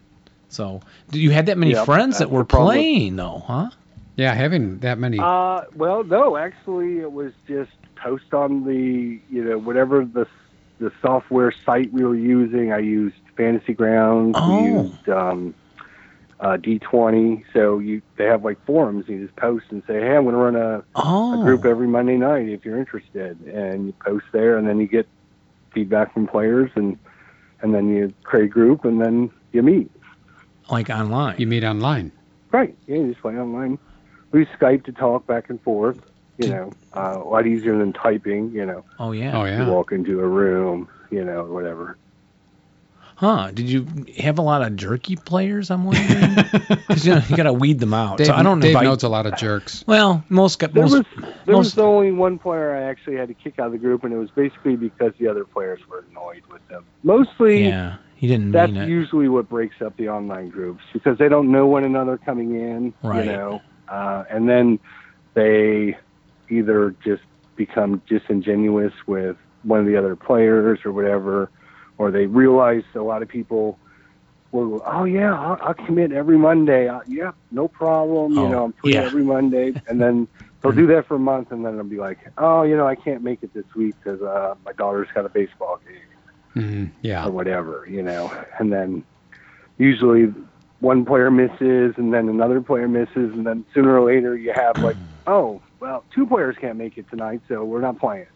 So, did you have that many friends that were playing, though, huh? Yeah, having that many. Well, no, actually, it was just post on the, whatever the software site we were using. I used Fantasy Grounds. Oh. We used... D20, so they have like forums. You just post and say, hey, I'm going to run a group every Monday night if you're interested, and you post there, and then you get feedback from players, and then you create a group, and then you meet. Like online? You meet online? Right. Yeah, you just play online. We Skype to talk back and forth, a lot easier than typing, Oh, yeah. You walk into a room, whatever. Huh, did you have a lot of jerky players, I'm wondering? Because you got to weed them out. Dave, so I don't know. Dave knows a lot of jerks. Well, there was the only one player I actually had to kick out of the group, and it was basically because the other players were annoyed with them. Mostly, yeah, he didn't mean it. That's usually what breaks up the online groups, because they don't know one another coming in, right. And then they either just become disingenuous with one of the other players or whatever. Or they realize a lot of people will, oh, yeah, I'll commit every Monday. No problem. I'm free every Monday. And then they'll do that for a month, and then they'll be like, oh, I can't make it this week because my daughter's got a baseball game. Mm-hmm. Yeah. Or whatever, And then usually one player misses, and then another player misses, and then sooner or later you have like, oh, well, 2 players can't make it tonight, so we're not playing.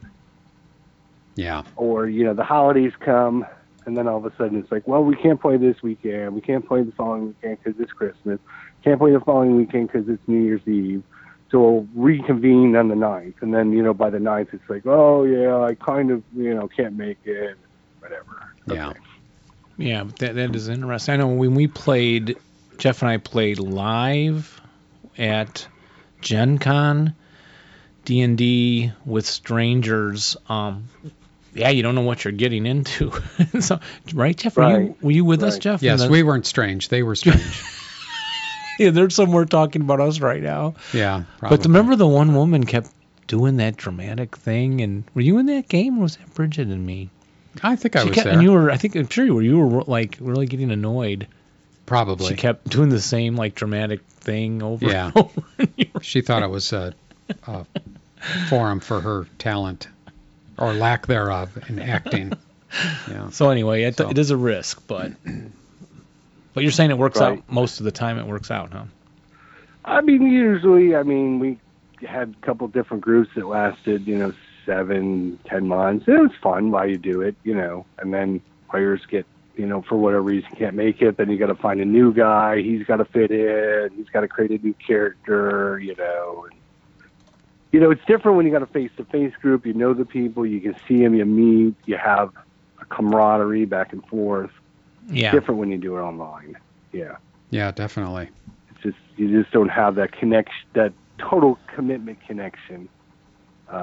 Yeah. Or, the holidays come, and then all of a sudden it's like, well, we can't play this weekend. We can't play the following weekend because it's Christmas. Can't play the following weekend because it's New Year's Eve. So we'll reconvene on the 9th. And then, by the 9th, it's like, oh, yeah, I kind of, can't make it, whatever. Yeah. Okay. Yeah, that is interesting. I know when Jeff and I played live at Gen Con, D&D with strangers, you don't know what you're getting into. So, right, Jeff? Were you with us, Jeff? Yes, we weren't strange. They were strange. Yeah, they're somewhere talking about us right now. Yeah, probably. But remember the one woman kept doing that dramatic thing, and were you in that game, or was that Bridget and me? I think I was there. And you were, I think, I'm sure you were like really getting annoyed. Probably. She kept doing the same like dramatic thing over and over. She thought it was a forum for her talent or lack thereof in acting. Yeah. So anyway, it is a risk, but you're saying it works out most of the time. It works out, huh? I mean, usually, we had a couple different groups that lasted, 7-10 months. It was fun while you do it, and then players get, for whatever reason can't make it. Then you got to find a new guy. He's got to fit in. He's got to create a new character, and, it's different when you got a face-to-face group. You know the people. You can see them. You meet. You have a camaraderie back and forth. Yeah. It's different when you do it online. Yeah. Yeah, definitely. It's just you just don't have that connection, that total commitment connection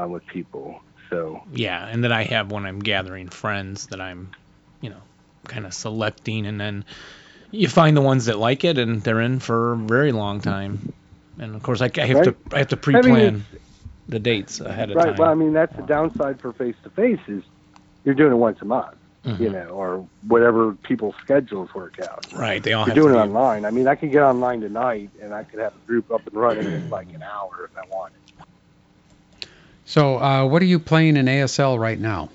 with people. So. Yeah, and that I have when I'm gathering friends that I'm, kind of selecting, and then you find the ones that like it and they're in for a very long time. And of course, I have to pre-plan. The dates ahead of time. Right. Well, that's the downside for face-to-face is you're doing it once a month, mm-hmm. Or whatever people's schedules work out. Right. They all have to do it online. I can get online tonight, and I could have a group up and running in like an hour if I wanted. So what are you playing in ASL right now?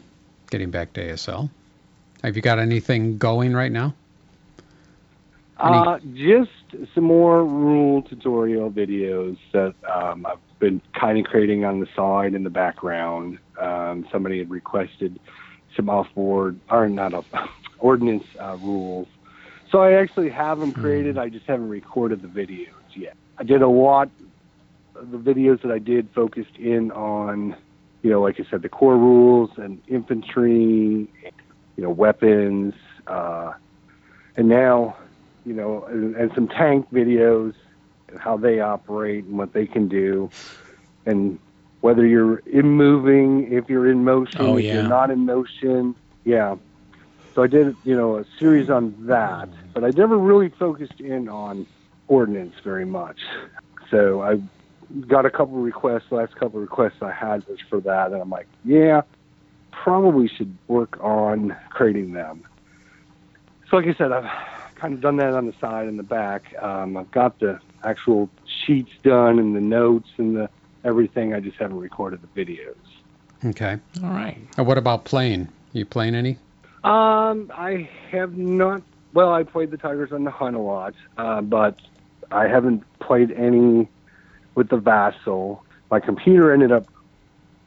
Getting back to ASL. Have you got anything going right now? Just some more rule tutorial videos that I've been kind of creating on the side in the background. Somebody had requested some ordinance rules. So I actually have them created. I just haven't recorded the videos yet. I did a lot of the videos that I did focused in on, like I said, the core rules and infantry, weapons, and now, and some tank videos and how they operate and what they can do, and whether you're in moving, if you're in motion, if you're not in motion. Yeah. So I did, a series on that, but I never really focused in on ordnance very much. So I got a couple of requests, last couple of requests I had was for that, and I'm like, probably should work on creating them. So like I said, I've kind of done that on the side and the back. I've got the actual sheets done and the notes and the everything. I just haven't recorded the videos. Okay. All right. And what about playing? You playing any? I have not. Well, I played the Tigers on the Hunt a lot, but I haven't played any with the Vassal. My computer ended up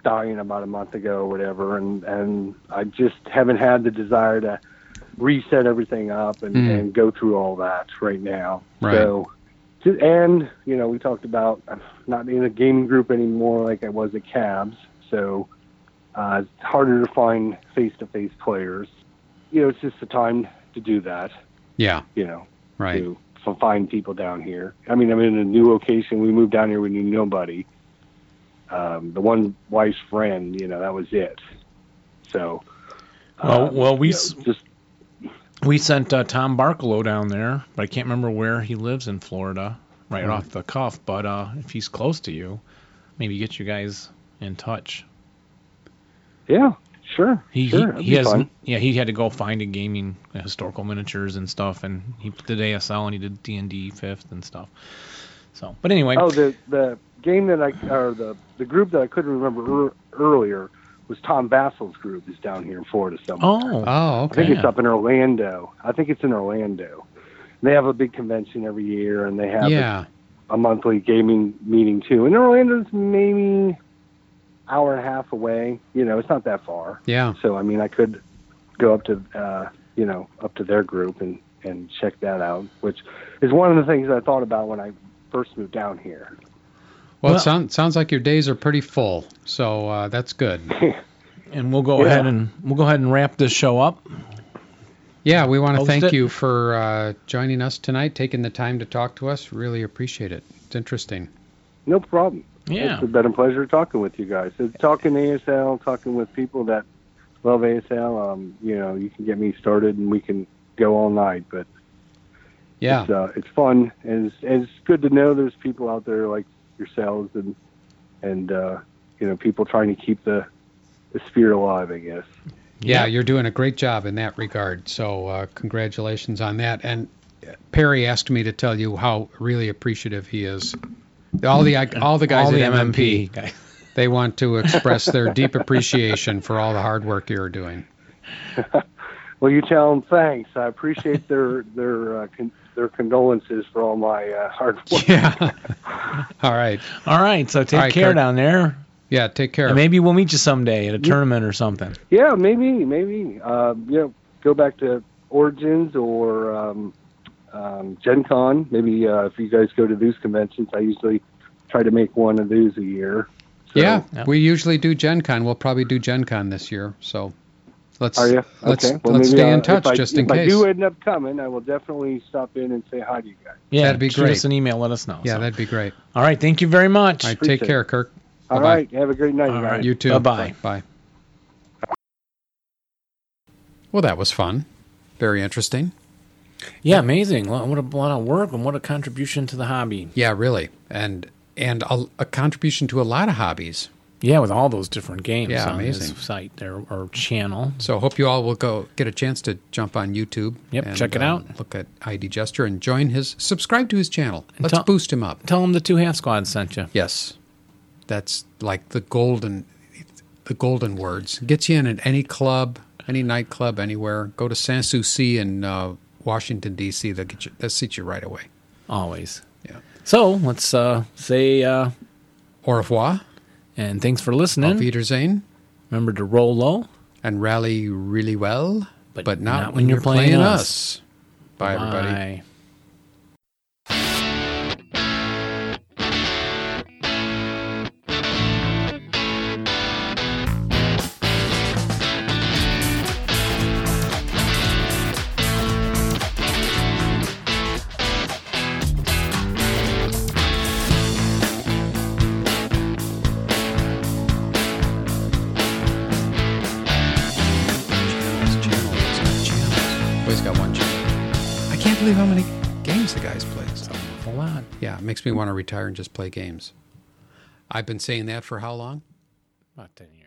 dying about a month ago or whatever, and I just haven't had the desire to reset everything up and go through all that right now. Right. So, and, we talked about not being a gaming group anymore like I was at CABS, so it's harder to find face-to-face players. It's just the time to do that. Yeah. Right. To find people down here. I'm in a new location. We moved down here. We knew nobody. The one wife's friend, that was it. So, we sent Tom Barkalow down there, but I can't remember where he lives in Florida, right off the cuff. But if he's close to you, maybe get you guys in touch. Yeah, sure. He had to go find a gaming historical miniatures and stuff, and he did ASL and he did D&D 5th and stuff. So, but anyway. Oh, the game that the group that I couldn't remember earlier was Tom Vassal's group is down here in Florida somewhere. Oh, okay. I think it's up in Orlando. And they have a big convention every year, and they have a monthly gaming meeting too. And Orlando's maybe hour and a half away. It's not that far. Yeah. So I could go up to their group and check that out, which is one of the things I thought about when I first moved down here. Well, it sounds like your days are pretty full, so that's good. And we'll go ahead and wrap this show up. Yeah, we want to thank you for joining us tonight, taking the time to talk to us. Really appreciate it. It's interesting. No problem. Yeah, it's been a pleasure talking with you guys. So, talking ASL, talking with people that love ASL. You can get me started, and we can go all night, but it's fun, and it's good to know there's people out there like yourselves and people trying to keep the spirit alive, I guess. Yeah, you're doing a great job in that regard. So congratulations on that. And Perry asked me to tell you how really appreciative he is. All the guys at MMP, they want to express their deep appreciation for all the hard work you're doing. Well, you tell them thanks. I appreciate their condolences for all my hard work. Yeah. All right. So take care, Kirk, down there. Yeah, take care. And maybe we'll meet you someday at a tournament or something. Yeah, maybe. Go back to Origins or Gen Con. Maybe if you guys go to these conventions, I usually try to make one of these a year. So. Yeah, we usually do Gen Con. We'll probably do Gen Con this year. So let's stay in touch just in case. If I do end up coming, I will definitely stop in and say hi to you guys. Yeah, that'd be great. Shoot us an email. Let us know. Yeah, that'd be great. All right, thank you very much. All right, take care, Kirk. All right. Have a great night, guys. Right. You too. Bye-bye. Bye. Well, that was fun. Very interesting. Yeah, amazing. What a lot of work and what a contribution to the hobby. Yeah, really. And a contribution to a lot of hobbies. Yeah, with all those different games on amazing. His site there, or channel. So hope you all will go get a chance to jump on YouTube. Yep, and check it out. Look at ID Jester and subscribe to his channel. And let's boost him up. Tell him the Two Half Squad sent you. Yes. That's like the golden words. Gets you in at any club, any nightclub, anywhere. Go to Sans Souci in Washington, D.C. That seats you right away. Always. Yeah. So let's say au revoir. And thanks for listening. Auf Wiedersehen. Remember to roll low. And rally really well, but not when you're playing us. Bye, everybody. How many games the guys play? It's an awful lot. Yeah, it makes me want to retire and just play games. I've been saying that for how long? About 10 years.